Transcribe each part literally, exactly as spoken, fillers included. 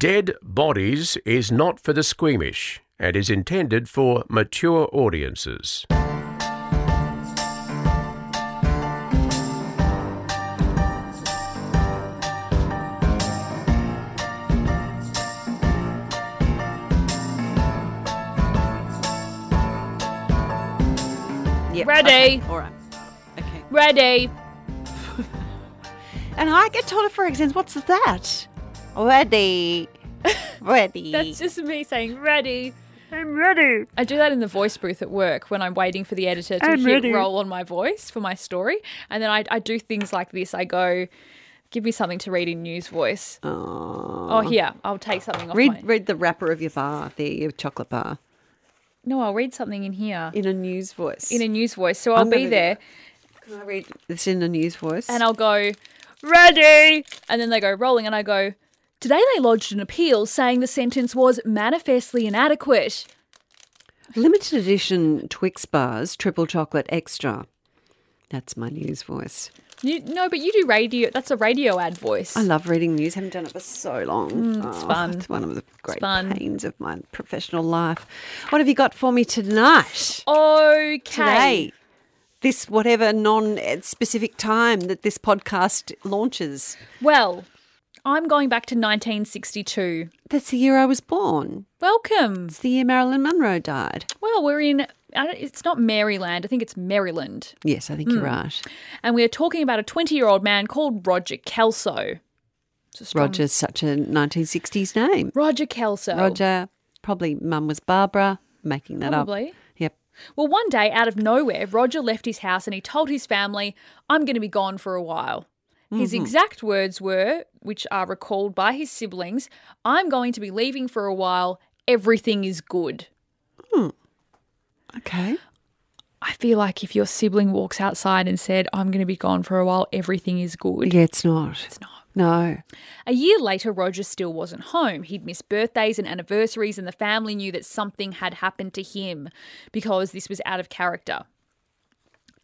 Dead Bodies is not for the squeamish and is intended for mature audiences. Yep. Ready. Okay. All right. Okay. Ready. And I get told it for exams. What's that? Ready. Ready. That's just me saying ready. I'm ready. I do that in the voice booth at work when I'm waiting for the editor to hit roll on my voice for my story. And then I, I do things like this. I go, give me something to read in news voice. Oh, oh here, I'll take something off read, my... Read the wrapper of your bar there, your chocolate bar. No, I'll read something in here. In a news voice. In a news voice. So I'll I'm be there. Can I read this in a news voice? And I'll go, ready. And then they go rolling and I go, today they lodged an appeal saying the sentence was manifestly inadequate. Limited edition Twix bars, triple chocolate extra. That's my news voice. You, no, but you do radio. That's a radio ad voice. I love reading news. I haven't done it for so long. Mm, it's oh, fun. It's one of the great pains of my professional life. What have you got for me tonight? Okay. Today. This whatever non-specific time that this podcast launches. Well, I'm going back to nineteen sixty-two. That's the year I was born. Welcome. It's the year Marilyn Monroe died. Well, we're in, I don't, it's not Maryland, I think it's Maryland. Yes, I think mm. you're right. And we're talking about a twenty-year-old man called Roger Kelso. Strong... Roger's such a nineteen sixties name. Roger Kelso. Roger, probably mum was Barbara, making that probably. up. Probably. Yep. Well, one day, out of nowhere, Roger left his house and he told his family, I'm going to be gone for a while. His mm-hmm. exact words were, which are recalled by his siblings, I'm going to be leaving for a while. Everything is good. Mm. Okay. I feel like if your sibling walks outside and said, I'm going to be gone for a while, everything is good. Yeah, it's not. It's not. No. A year later, Roger still wasn't home. He'd missed birthdays and anniversaries and the family knew that something had happened to him because this was out of character.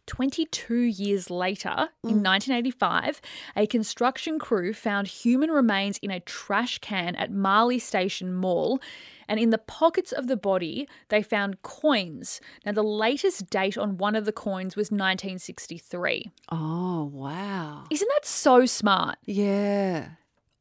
twenty-two years later, in nineteen eighty-five, a construction crew found human remains in a trash can at Marley Station Mall, and in the pockets of the body, they found coins. Now, the latest date on one of the coins was nineteen sixty-three. Oh, wow. Isn't that so smart? Yeah.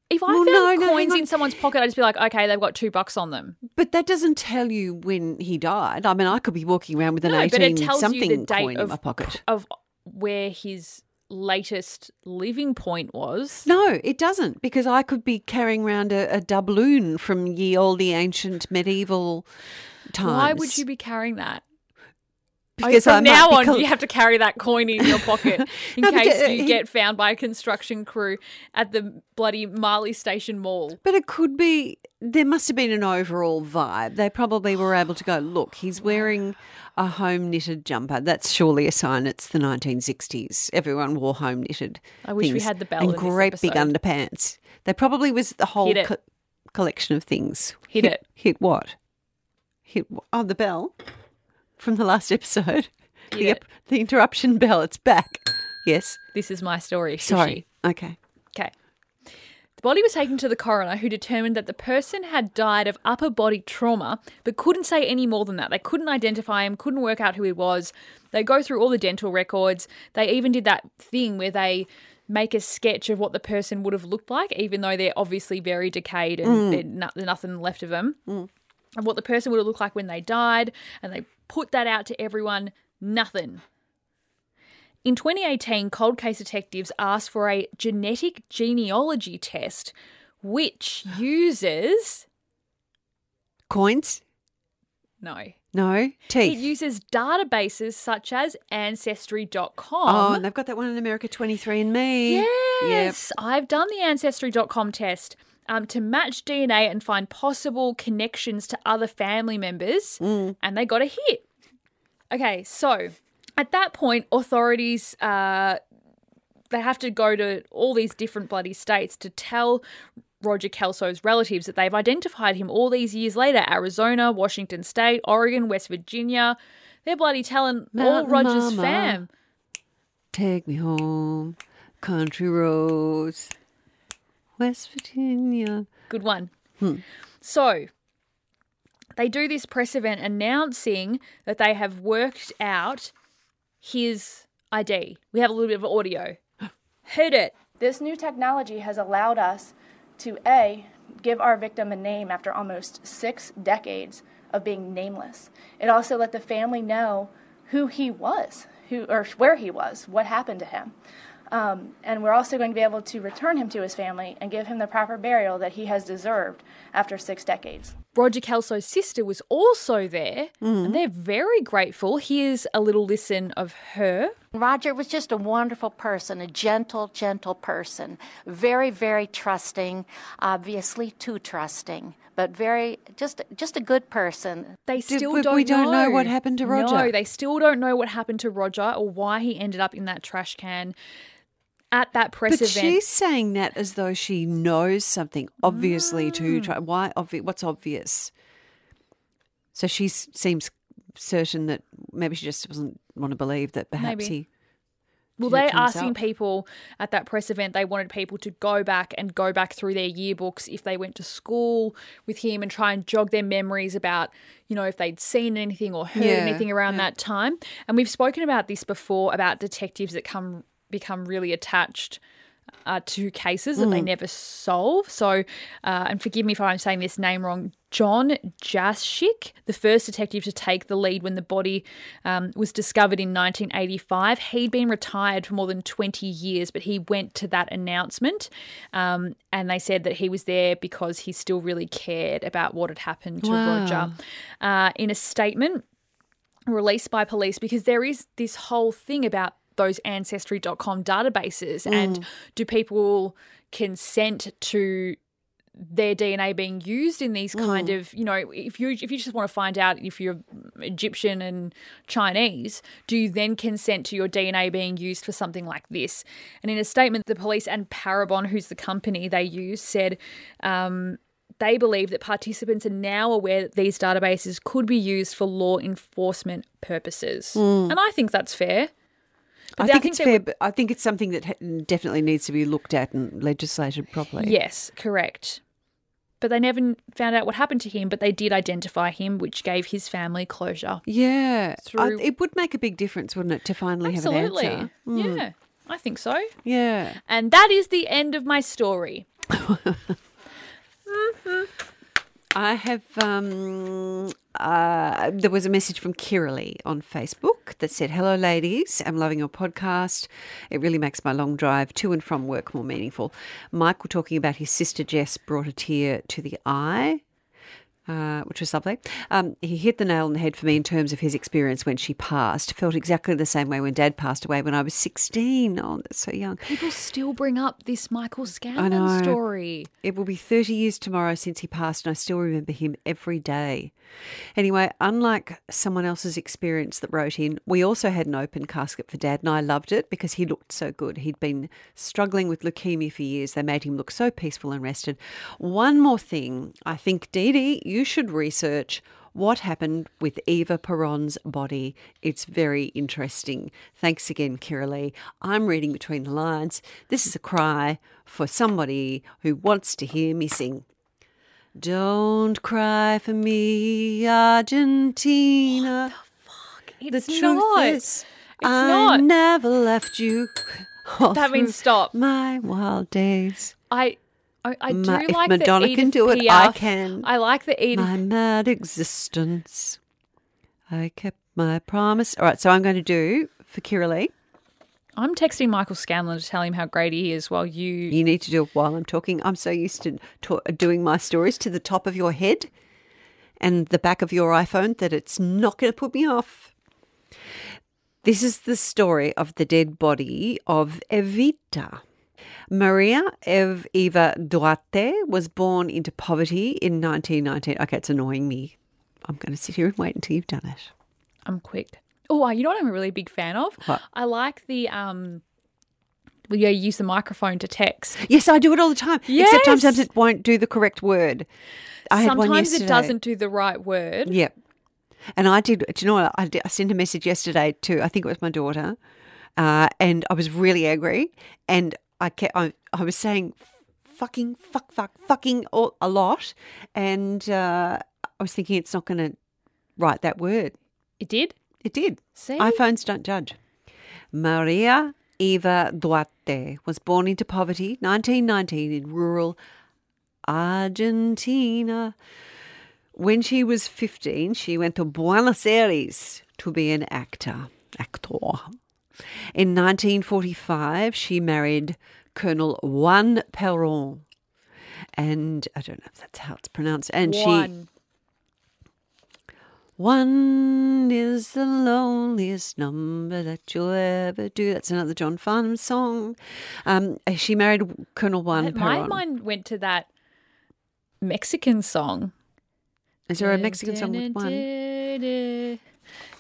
If I well, found no, coins no, in someone's pocket, I'd just be like, okay, they've got two bucks on them. But that doesn't tell you when he died. I mean, I could be walking around with an eighteen-something no, coin of, in my pocket. Of where his latest living point was. No, it doesn't, because I could be carrying around a, a doubloon from ye olde ancient medieval times. Why would you be carrying that? Because oh, from I now on, because... you have to carry that coin in your pocket in no, case it, you it, get found by a construction crew at the bloody Marley Station Mall. But it could be – there must have been an overall vibe. They probably were able to go, look, he's wearing a home-knitted jumper. That's surely a sign it's the nineteen sixties. Everyone wore home-knitted I wish things we had the bell and great big underpants. They probably was the whole co- collection of things. Hit, hit it. Hit what? Hit – oh, the bell. From the last episode, the, ep- the interruption bell, it's back. Yes. This is my story. Sorry. Shishi. Okay. Okay. The body was taken to the coroner who determined that the person had died of upper body trauma but couldn't say any more than that. They couldn't identify him, couldn't work out who he was. They go through all the dental records. They even did that thing where they make a sketch of what the person would have looked like, even though they're obviously very decayed and mm. there's no- nothing left of them, mm. and what the person would have looked like when they died, and they put that out to everyone, nothing. In twenty eighteen, Cold Case Detectives asked for a genetic genealogy test which uses... Coins? No. No? Teeth? It uses databases such as Ancestry dot com. Oh, and they've got that one in America, twenty-three and me. Yes. Yep. I've done the Ancestry dot com test. Um, to match D N A and find possible connections to other family members, mm. and they got a hit. Okay, so at that point, authorities, uh, they have to go to all these different bloody states to tell Roger Kelso's relatives that they've identified him all these years later, Arizona, Washington State, Oregon, West Virginia. They're bloody telling Mountain all Roger's Mama, fam. Take me home, country roads. West Virginia. Good one. Hmm. So they do this press event announcing that they have worked out his I D. We have a little bit of audio. Hit it. This new technology has allowed us to, A, give our victim a name after almost six decades of being nameless. It also let the family know who he was, who or where he was, what happened to him. Um, and we're also going to be able to return him to his family and give him the proper burial that he has deserved after six decades. Roger Kelso's sister was also there, mm. and they're very grateful. Here's a little listen of her. Roger was just a wonderful person, a gentle, gentle person, very, very trusting, obviously too trusting, but very just just a good person. They still Did, don't we know. We don't know what happened to Roger. No, they still don't know what happened to Roger or why he ended up in that trash can. At that press but event. But she's saying that as though she knows something, obviously, mm. to try. Why? Obvi- what's obvious? So she seems certain that maybe she just doesn't want to believe that perhaps maybe. he. Well, they're asking up. people at that press event, they wanted people to go back and go back through their yearbooks if they went to school with him and try and jog their memories about, you know, if they'd seen anything or heard yeah, anything around yeah. that time. And we've spoken about this before, about detectives that come become really attached uh, to cases that mm. they never solve. So, uh, and forgive me if I'm saying this name wrong, John Jaschik, the first detective to take the lead when the body um, was discovered in nineteen eighty-five. He'd been retired for more than twenty years, but he went to that announcement um, and they said that he was there because he still really cared about what had happened to wow. Roger. Uh, in a statement released by police, because there is this whole thing about those Ancestry dot com databases mm. and do people consent to their D N A being used in these kind mm. of, you know, if you if you just want to find out if you're Egyptian and Chinese, do you then consent to your D N A being used for something like this? And in a statement, the police and Parabon, who's the company they use, said um, they believe that participants are now aware that these databases could be used for law enforcement purposes. Mm. And I think that's fair. But I think, I think it's fair, would... but I think it's something that definitely needs to be looked at and legislated properly. Yes, correct. But they never found out what happened to him, but they did identify him, which gave his family closure. Yeah. Through... I, it would make a big difference, wouldn't it, to finally Absolutely. have an answer? Absolutely. Mm. Yeah, I think so. Yeah. And that is the end of my story. mm-hmm. I have um, uh, there was a message from Kiralee on Facebook that said, hello, ladies, I'm loving your podcast. It really makes my long drive to and from work more meaningful. Michael talking about his sister Jess brought a tear to the eye, uh, which was lovely. Um, he hit the nail on the head for me in terms of his experience when she passed. Felt exactly the same way when Dad passed away when I was sixteen. Oh, that's so young. People still bring up this Michael Scanlon I know. story. It will be thirty years tomorrow since he passed and I still remember him every day. Anyway, unlike someone else's experience that wrote in, we also had an open casket for Dad and I loved it because he looked so good. He'd been struggling with leukaemia for years. They made him look so peaceful and rested. One more thing. I think, Dee Dee, you should research what happened with Eva Peron's body. It's very interesting. Thanks again, Kiralee. I'm reading between the lines. This is a cry for somebody who wants to hear me sing. Don't cry for me, Argentina. What the fuck? It's the truth not. Is, it's I not. never left you. That means stop. My wild days. I, I, I do my, like that. If Madonna can do it, P F, I can. I like the Edith. My mad existence. I kept my promise. All right, so I'm going to do for Kiralee. I'm texting Michael Scanlon to tell him how great he is while you... You need to do it while I'm talking. I'm so used to ta- doing my stories to the top of your head and the back of your iPhone that it's not going to put me off. This is the story of the dead body of Evita. Maria Ev- Eva Duarte was born into poverty in nineteen nineteen. Okay, it's annoying me. I'm going to sit here and wait until you've done it. I'm quick. Oh, you know what I'm a really big fan of? What? I like the um, well, yeah, you use the microphone to text. Yes, I do it all the time. Yes. Except sometimes it won't do the correct word. I had one yesterday. Sometimes it doesn't do the right word. Yep. And I did. Do you know what? I, did, I sent a message yesterday to, I think it was my daughter, uh, and I was really angry, and I kept. I, I was saying fucking, fuck, fuck, fucking all, a lot. And uh, I was thinking it's not going to write that word. It did? It did. See? iPhones don't judge. Maria Eva Duarte was born into poverty nineteen nineteen in rural Argentina. When she was fifteen, she went to Buenos Aires to be an actor. Actor. In nineteen forty-five, she married Colonel Juan Perón. And I don't know if that's how it's pronounced. And Juan. she. One is the loneliest number that you'll ever do. That's another John Farnham song. Um, she married Colonel Juan Perón. My mind went to that Mexican song. Is there a Mexican song with one? Do,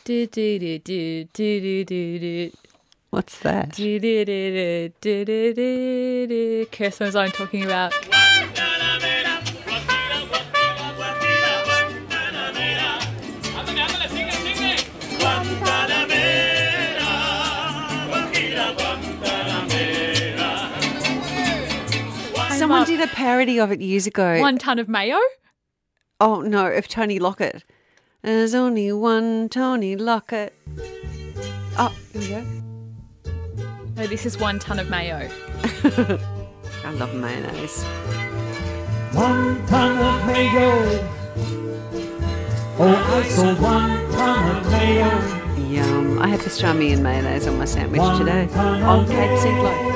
do, do, do, do, do, do. What's that? Do, do, do, do, do, do, do. Curse words I'm talking about. Someone did a parody of it years ago. One ton of mayo? Oh, no, of Tony Lockett. There's only one Tony Lockett. Oh, here we go. No, this is one ton of mayo. I love mayonnaise. One ton of mayo. Oh, I saw one ton of mayo. Yum. I had pastrami and mayonnaise on my sandwich one today. On Cape Sea Block.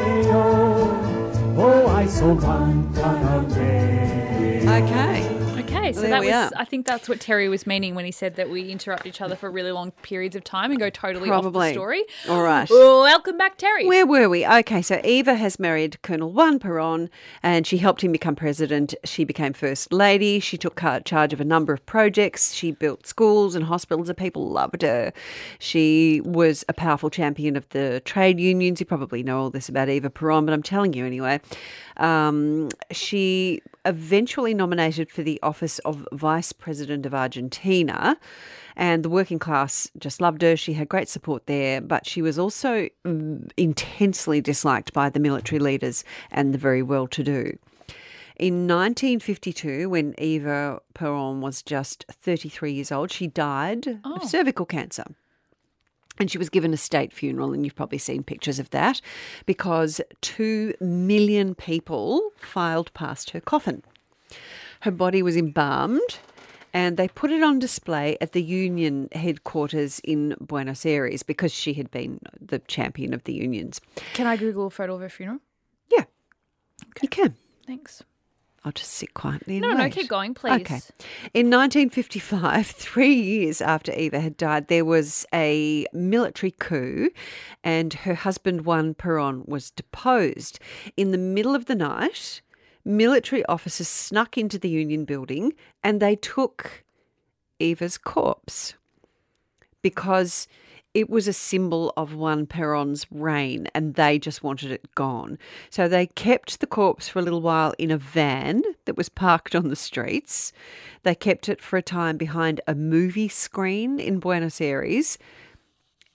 Oh, I saw one ton of mayo. Okay. Okay, so well, that was, I think that's what Terry was meaning when he said that we interrupt each other for really long periods of time and go totally Probably. off the story. All right. Welcome back, Terry. Where were we? Okay, so Eva has married Colonel Juan Perón and she helped him become president. She became first lady. She took charge of a number of projects. She built schools and hospitals and people loved her. She was a powerful champion of the trade unions. You probably know all this about Eva Perón, but I'm telling you anyway. Um, she eventually nominated for the office of Vice President of Argentina, and the working class just loved her. She had great support there, but she was also intensely disliked by the military leaders and the very well-to-do. In nineteen fifty-two, when Eva Perón was just thirty-three years old, she died oh. of cervical cancer. And she was given a state funeral, and you've probably seen pictures of that, because two million people filed past her coffin. Her body was embalmed, and they put it on display at the union headquarters in Buenos Aires because she had been the champion of the unions. Can I Google a photo of her funeral? Yeah, okay. You can. Thanks. I'll just sit quietly and No, wait. no, keep going, please. Okay. In nineteen fifty-five, three years after Eva had died, there was a military coup and her husband, Juan Perón, was deposed. In the middle of the night, military officers snuck into the union building and they took Eva's corpse because it was a symbol of Juan Perón's reign and they just wanted it gone. So they kept the corpse for a little while in a van that was parked on the streets. They kept it for a time behind a movie screen in Buenos Aires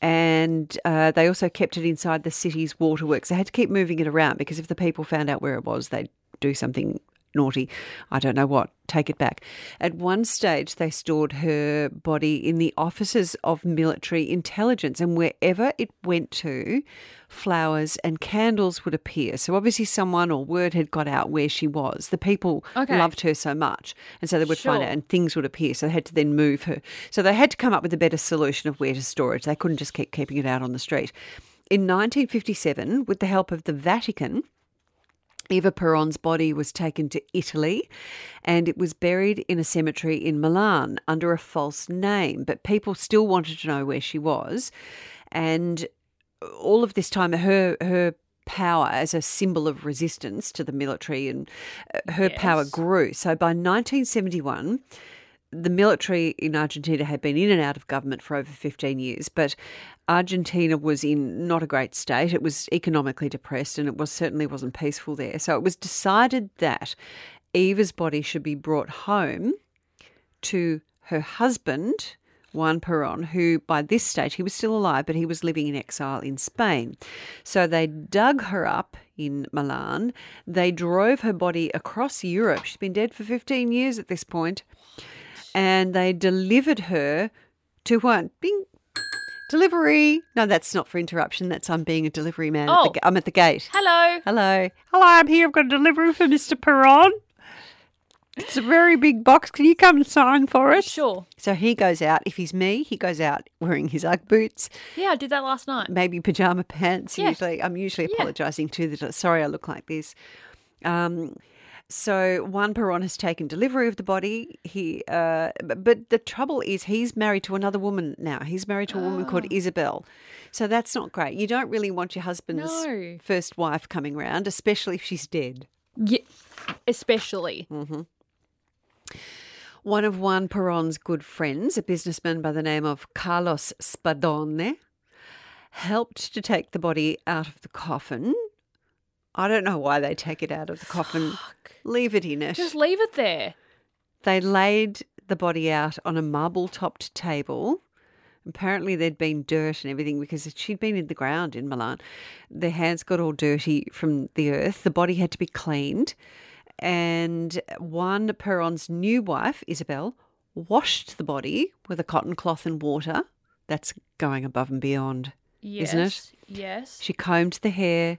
and uh, they also kept it inside the city's waterworks. They had to keep moving it around because if the people found out where it was, they'd do something naughty, I don't know what, take it back. At one stage, they stored her body in the offices of military intelligence, and wherever it went to, flowers and candles would appear. So obviously someone or word had got out where she was. The people okay. loved her so much, and so they would sure. find out and things would appear, so they had to then move her. So they had to come up with a better solution of where to store it. They couldn't just keep keeping it out on the street. In nineteen fifty-seven, with the help of the Vatican, Eva Perón's body was taken to Italy and it was buried in a cemetery in Milan under a false name, but people still wanted to know where she was. And all of this time, her her power as a symbol of resistance to the military and her yes. power grew. So by nineteen seventy-one, the military in Argentina had been in and out of government for over fifteen years, but Argentina was in not a great state. It was economically depressed and it was certainly wasn't peaceful there. So it was decided that Eva's body should be brought home to her husband, Juan Perón, who by this stage, he was still alive, but he was living in exile in Spain. So they dug her up in Milan. They drove her body across Europe. She'd been dead for fifteen years at this point. And they delivered her to one, bing, delivery. No, that's not for interruption. That's I'm being a delivery man. Oh. At the, I'm at the gate. Hello. Hello. Hello, I'm here. I've got a delivery for Mister Perón. It's a very big box. Can you come and sign for it? Sure. So he goes out. If he's me, he goes out wearing his Ugg boots. Yeah, I did that last night. Maybe pyjama pants. Yeah. Usually, I'm usually yeah. apologising to the, sorry I look like this. Um, so Juan Perón has taken delivery of the body. He, uh, but the trouble is he's married to another woman now. He's married to a woman oh. called Isabel. So that's not great. You don't really want your husband's no. first wife coming round, especially if she's dead. Yeah, especially. Mm-hmm. One of Juan Perón's good friends, a businessman by the name of Carlos Spadone, helped to take the body out of the coffin. I don't know why they take it out of the coffin. Fuck. Leave it in it. Just leave it there. They laid the body out on a marble-topped table. Apparently there'd been dirt and everything because she'd been in the ground in Milan. Their hands got all dirty from the earth. The body had to be cleaned. And Juan Perón's new wife, Isabel, washed the body with a cotton cloth and water. That's going above and beyond, yes, isn't it? Yes. She combed the hair.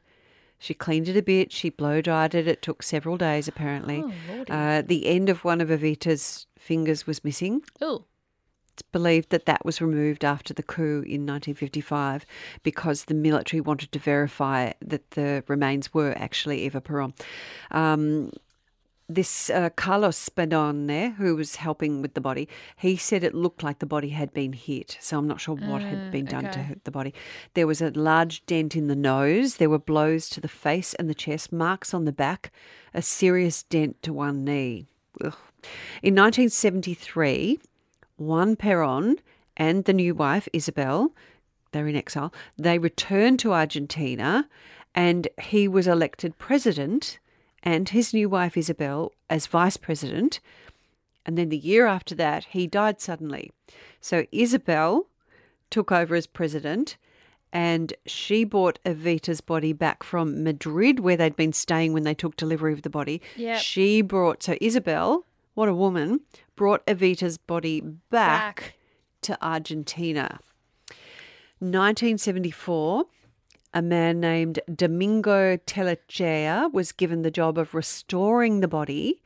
She cleaned it a bit. She blow-dried it. It took several days, apparently. Oh, Lordy. Uh, the end of one of Evita's fingers was missing. Oh. It's believed that that was removed after the coup in nineteen fifty-five because the military wanted to verify that the remains were actually Eva Perón. Um This uh, Carlos Spadone, who was helping with the body, he said it looked like the body had been hit. So I'm not sure what uh, had been done okay. to the body. There was a large dent in the nose. There were blows to the face and the chest, marks on the back, a serious dent to one knee. Ugh. In nineteen seventy-three, Juan Perón and the new wife, Isabel, they're in exile, they returned to Argentina and he was elected president and his new wife, Isabel, as vice president. And then the year after that, he died suddenly. So Isabel took over as president and she brought Evita's body back from Madrid where they'd been staying when they took delivery of the body. Yep. She brought, so Isabel, what a woman, brought Evita's body back, back. to Argentina. nineteen seventy-four... a man named Domingo Tellechea was given the job of restoring the body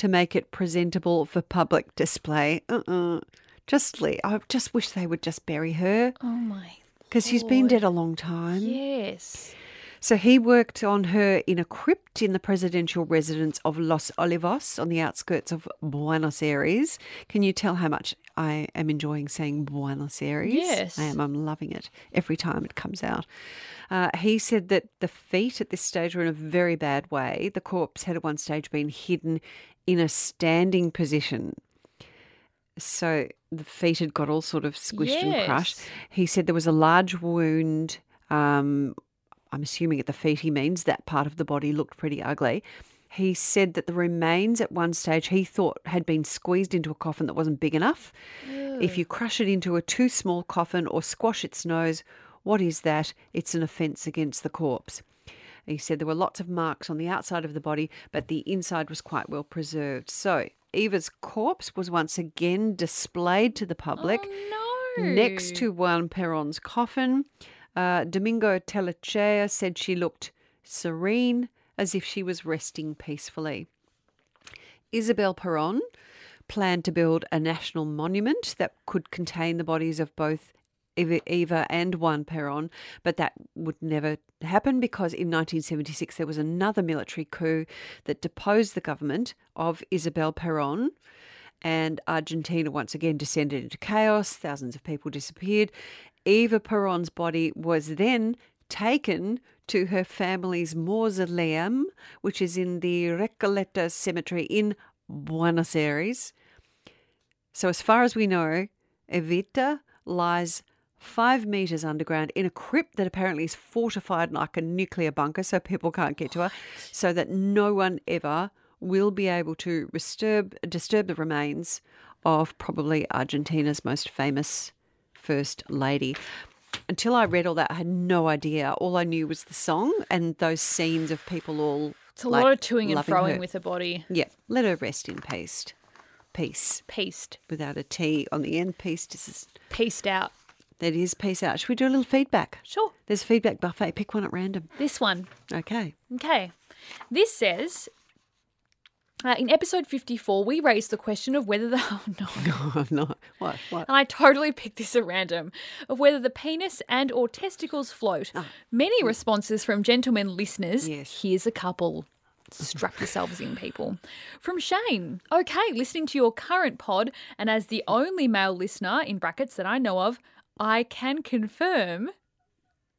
to make it presentable for public display. Uh-uh. Just, I just wish they would just bury her. Oh, my Lord. Because she's been dead a long time. Yes. So he worked on her in a crypt in the presidential residence of Los Olivos on the outskirts of Buenos Aires. Can you tell how much I am enjoying saying Buenos Aires? Yes. I am. I'm loving it every time it comes out. Uh, he said that the feet at this stage were in a very bad way. The corpse had at one stage been hidden in a standing position. So the feet had got all sort of squished yes. and crushed. He said there was a large wound. Um, I'm assuming at the feet he means that part of the body looked pretty ugly. He said that the remains at one stage he thought had been squeezed into a coffin that wasn't big enough. Ew. If you crush it into a too small coffin or squash its nose, what is that? It's an offence against the corpse. He said there were lots of marks on the outside of the body, but the inside was quite well preserved. So Eva's corpse was once again displayed to the public oh, no. next to Juan Perón's coffin. Uh, Domingo Tellechea said she looked serene, as if she was resting peacefully. Isabel Perón planned to build a national monument that could contain the bodies of both Eva and Juan Perón, but that would never happen because in nineteen seventy-six there was another military coup that deposed the government of Isabel Perón. And Argentina once again descended into chaos. Thousands of people disappeared. Eva Perón's body was then taken to her family's mausoleum, which is in the Recoleta Cemetery in Buenos Aires. So as far as we know, Evita lies five metres underground in a crypt that apparently is fortified like a nuclear bunker so people can't get to her, so that no one ever will be able to disturb, disturb the remains of probably Argentina's most famous First Lady. Until I read all that, I had no idea. All I knew was the song and those scenes of people all It's a like, lot of toing and froing her. With her body. Yeah. Let her rest in peace. Peace. Peaced. Without a T on the end. Peaced. Is... Peaced out. That is peace out. Should we do a little feedback? Sure. There's a feedback buffet. Pick one at random. This one. Okay. Okay. This says... Uh, in episode fifty-four, we raised the question of whether the... Oh, no. No, I'm not. What? What? And I totally picked this at random, of whether the penis and or testicles float. Oh. Many responses from gentlemen listeners. Yes. Here's a couple. Struck yourselves in, people. From Shane. Okay, listening to your current pod, and as the only male listener, in brackets, that I know of, I can confirm...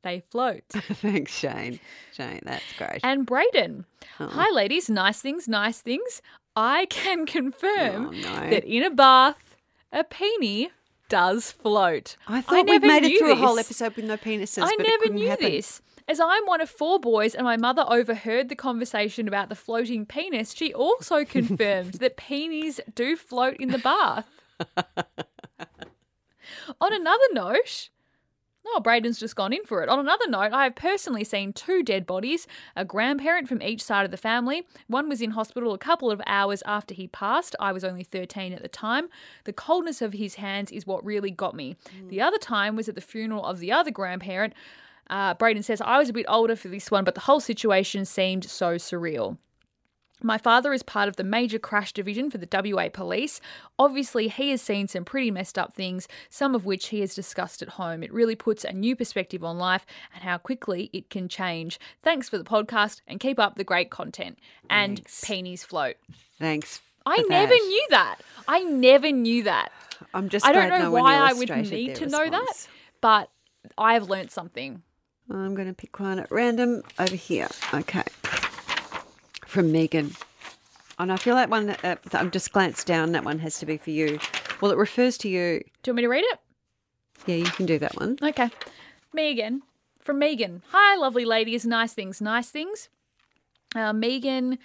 they float. Thanks, Shane. Shane, that's great. And Brayden. Oh. Hi, ladies. Nice things, nice things. I can confirm oh, no. that in a bath, a peenie does float. I thought I we made it through this. A whole episode with no penises, I but never it couldn't knew happen. This. As I'm one of four boys and my mother overheard the conversation about the floating penis, she also confirmed that peenies do float in the bath. On another note... Oh, Brayden's just gone in for it. On another note, I have personally seen two dead bodies, a grandparent from each side of the family. One was in hospital a couple of hours after he passed. I was only thirteen at the time. The coldness of his hands is what really got me. Mm. The other time was at the funeral of the other grandparent. Uh, Brayden says, I was a bit older for this one, but the whole situation seemed so surreal. My father is part of the major crash division for the W A police. Obviously, he has seen some pretty messed up things, some of which he has discussed at home. It really puts a new perspective on life and how quickly it can change. Thanks for the podcast and keep up the great content. And Thanks. Peenies float. Thanks. I that. never knew that. I never knew that. I'm just I don't know no why I would need to response. know that, but I've learnt something. I'm going to pick one at random over here. Okay. From Megan. And I feel that one, uh, I've just glanced down, that one has to be for you. Well, it refers to you. Do you want me to read it? Yeah, you can do that one. Okay. Megan. From Megan. Hi, lovely ladies. Nice things, nice things. Uh, Megan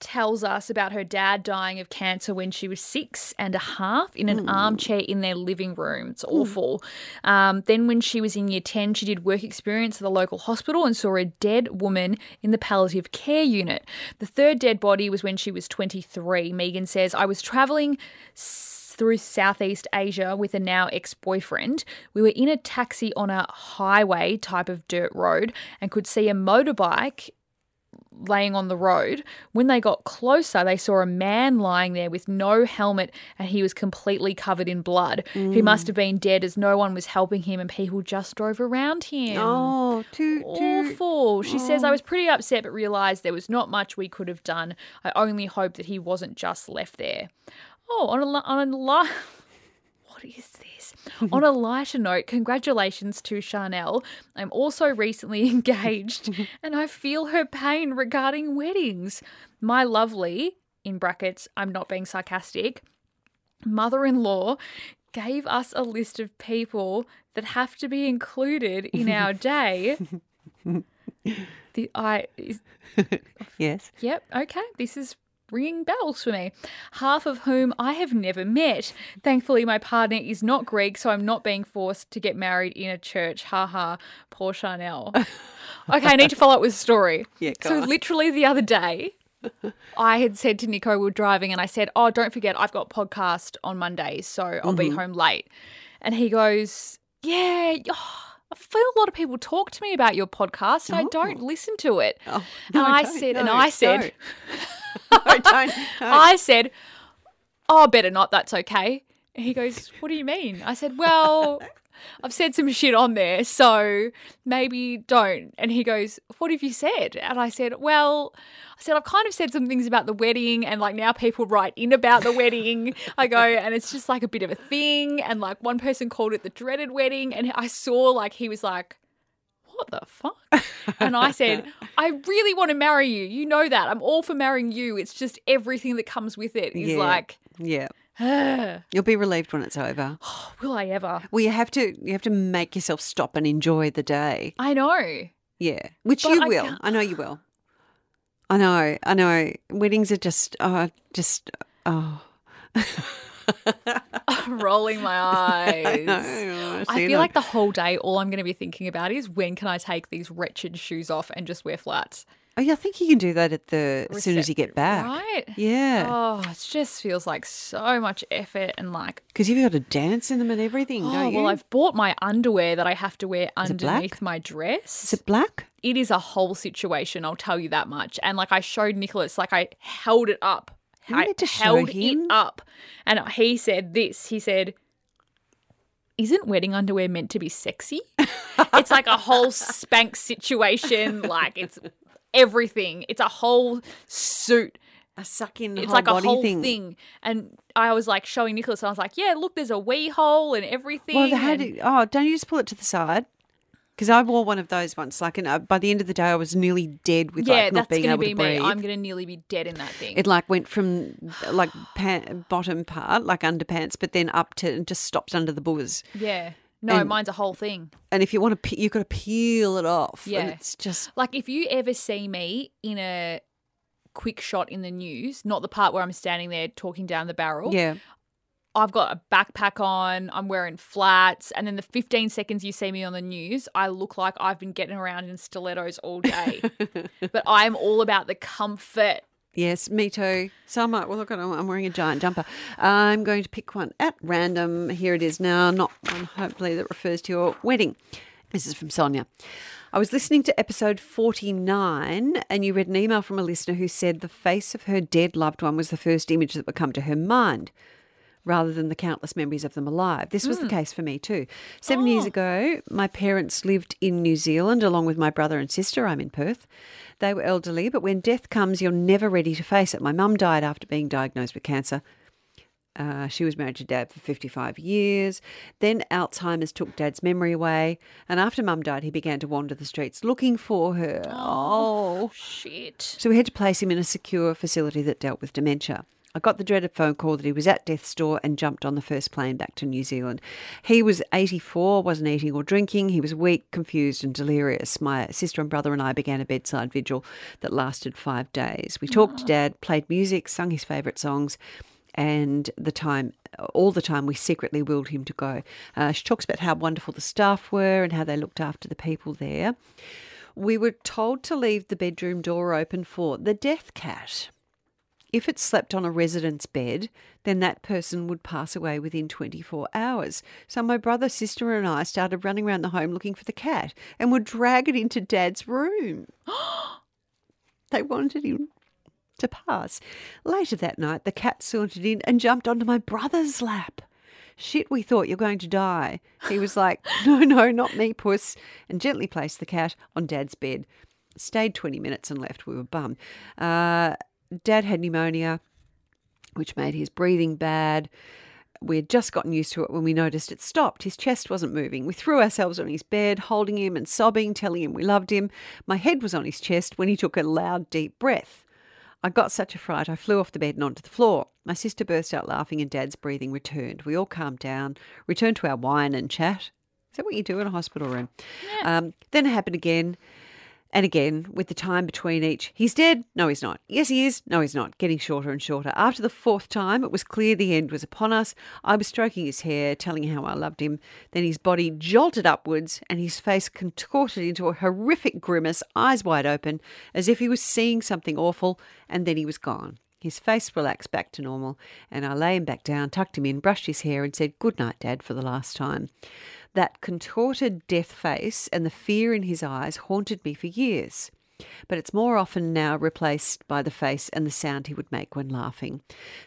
tells us about her dad dying of cancer when she was six and a half in an mm. armchair in their living room. It's awful. Mm. Um, then when she was in year ten, she did work experience at the local hospital and saw a dead woman in the palliative care unit. The third dead body was when she was twenty-three. Megan says, I was travelling through Southeast Asia with a now ex-boyfriend. We were in a taxi on a highway type of dirt road and could see a motorbike laying on the road. When they got closer, they saw a man lying there with no helmet and he was completely covered in blood. Mm. He must have been dead as no one was helping him and people just drove around him. Oh, too awful. Toot. She oh. says, I was pretty upset but realised there was not much we could have done. I only hope that he wasn't just left there. Oh, on a on a li- What is this? On a lighter note, congratulations to Chanel. I'm also recently engaged and I feel her pain regarding weddings. My lovely, in brackets, I'm not being sarcastic, mother-in-law gave us a list of people that have to be included in our day. The I is, Yes. Yep, okay, this is ringing bells for me, half of whom I have never met. Thankfully, my partner is not Greek, so I'm not being forced to get married in a church. Ha ha, poor Chanel. Okay, I need to follow up with a story. Yeah, go on. So literally the other day, I had said to Nico, we were driving, and I said, oh, don't forget, I've got podcast on Mondays, so I'll mm-hmm. be home late. And he goes, yeah, oh, I feel a lot of people talk to me about your podcast, and oh. I don't listen to it. Oh, no, and I said, no, and I said... No. No, don't, don't. I said, oh, better not, that's okay. And he goes, what do you mean? I said, well, I've said some shit on there, so maybe don't. And he goes, what have you said? And I said, well, I said, I've kind of said some things about the wedding and, like, now people write in about the wedding. I go, and it's just, like, a bit of a thing. And, like, one person called it the dreaded wedding. And I saw, like, he was like, what the fuck? And I said, I really want to marry you. You know that. I'm all for marrying you. It's just everything that comes with it is yeah. like Yeah. Ugh. You'll be relieved when it's over. Oh, will I ever? Well, you have to you have to make yourself stop and enjoy the day. I know. Yeah. Which but you I will. Can't. I know you will. I know. I know. Weddings are just oh just oh rolling my eyes. I know, I, I feel them. like the whole day all I'm going to be thinking about is when can I take these wretched shoes off and just wear flats. Oh, yeah, I think you can do that at the Recep- as soon as you get back. Right? Yeah. Oh, it just feels like so much effort and like... Because you've got to dance in them and everything, oh, don't you? Well, I've bought my underwear that I have to wear is underneath my dress. Is it black? It is a whole situation, I'll tell you that much. And, like, I showed Nicholas, like, I held it up. You I to held it up. And he said this. He said... Isn't wedding underwear meant to be sexy? It's like a whole spank situation. Like it's everything. It's a whole suit. A suck-in It's whole like body a whole thing. thing. And I was like showing Nicholas and I was like, yeah, look, there's a wee hole and everything. Well, they had and- to, oh, don't you just pull it to the side? Because I wore one of those once. Like, and uh, by the end of the day, I was nearly dead with yeah, like not being able be to breathe. Yeah, that's going to be me. I'm going to nearly be dead in that thing. It like went from like pant, bottom part, like underpants, but then up to and just stopped under the boobs. Yeah. No, and, mine's a whole thing. And if you want to, you've got to peel it off. Yeah. And it's just like if you ever see me in a quick shot in the news, not the part where I'm standing there talking down the barrel. Yeah. I've got a backpack on, I'm wearing flats, and then the fifteen seconds you see me on the news, I look like I've been getting around in stilettos all day. But I'm all about the comfort. Yes, me too. So I'm like, well, look, I'm wearing a giant jumper. I'm going to pick one at random. Here it is now, not one hopefully that refers to your wedding. This is from Sonia. I was listening to episode forty-nine and you read an email from a listener who said the face of her dead loved one was the first image that would come to her mind, rather than the countless memories of them alive. This was mm. the case for me too. Seven oh. years ago, my parents lived in New Zealand along with my brother and sister. I'm in Perth. They were elderly, but when death comes, you're never ready to face it. My mum died after being diagnosed with cancer. Uh, she was married to Dad for fifty-five years. Then Alzheimer's took Dad's memory away. And after Mum died, he began to wander the streets looking for her. Oh, oh, shit. So we had to place him in a secure facility that dealt with dementia. I got the dreaded phone call that he was at death's door and jumped on the first plane back to New Zealand. He was eighty-four, wasn't eating or drinking. He was weak, confused and delirious. My sister and brother and I began a bedside vigil that lasted five days. We talked Aww. to Dad, played music, sung his favourite songs and the time, all the time we secretly willed him to go. Uh, she talks about how wonderful the staff were and how they looked after the people there. We were told to leave the bedroom door open for the death cat. If it slept on a resident's bed, then that person would pass away within twenty-four hours. So my brother, sister and I started running around the home looking for the cat and would drag it into Dad's room. They wanted him to pass. Later that night, the cat sauntered in and jumped onto my brother's lap. Shit, we thought you're going to die. He was like, no, no, not me, puss, and gently placed the cat on Dad's bed. Stayed twenty minutes and left. We were bummed. Uh... Dad had pneumonia, which made his breathing bad. We had just gotten used to it when we noticed it stopped. His chest wasn't moving. We threw ourselves on his bed, holding him and sobbing, telling him we loved him. My head was on his chest when he took a loud, deep breath. I got such a fright, I flew off the bed and onto the floor. My sister burst out laughing and Dad's breathing returned. We all calmed down, returned to our wine and chat. Is that what you do in a hospital room? Yeah. Um, then it happened again. And again, with the time between each, he's dead, no he's not, yes he is, no he's not, getting shorter and shorter. After the fourth time, it was clear the end was upon us. I was stroking his hair, telling how I loved him. Then his body jolted upwards and his face contorted into a horrific grimace, eyes wide open, as if he was seeing something awful, and then he was gone. His face relaxed back to normal, and I lay him back down, tucked him in, brushed his hair and said, "Good night, Dad," for the last time. That contorted death face and the fear in his eyes haunted me for years, but it's more often now replaced by the face and the sound he would make when laughing.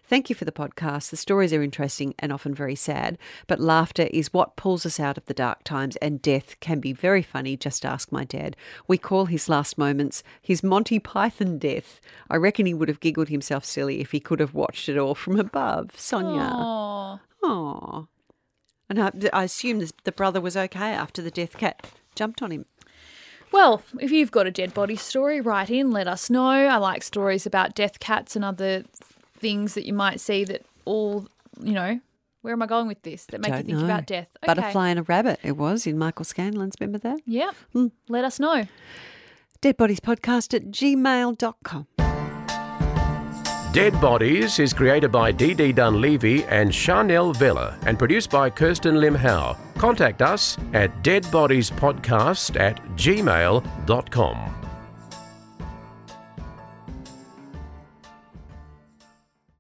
Thank you for the podcast. The stories are interesting and often very sad, but laughter is what pulls us out of the dark times, and death can be very funny. Just ask my dad. We call his last moments his Monty Python death. I reckon he would have giggled himself silly if he could have watched it all from above. Sonia. Aww. Aww. And I, I assume this, the brother was okay after the death cat jumped on him. Well, if you've got a dead body story, write in, let us know. I like stories about death cats and other things that you might see that all, you know, where am I going with this? That make Don't you think know. about death. Okay. Butterfly and a rabbit it was in Michael Scanlon's, remember that? Yeah. Mm. Let us know. Deadbodiespodcast at gmail dot com. Dead Bodies is created by D D Dunleavy and Chanel Vella and produced by Kirsten Lim Howe. Contact us at deadbodiespodcast at gmail dot com.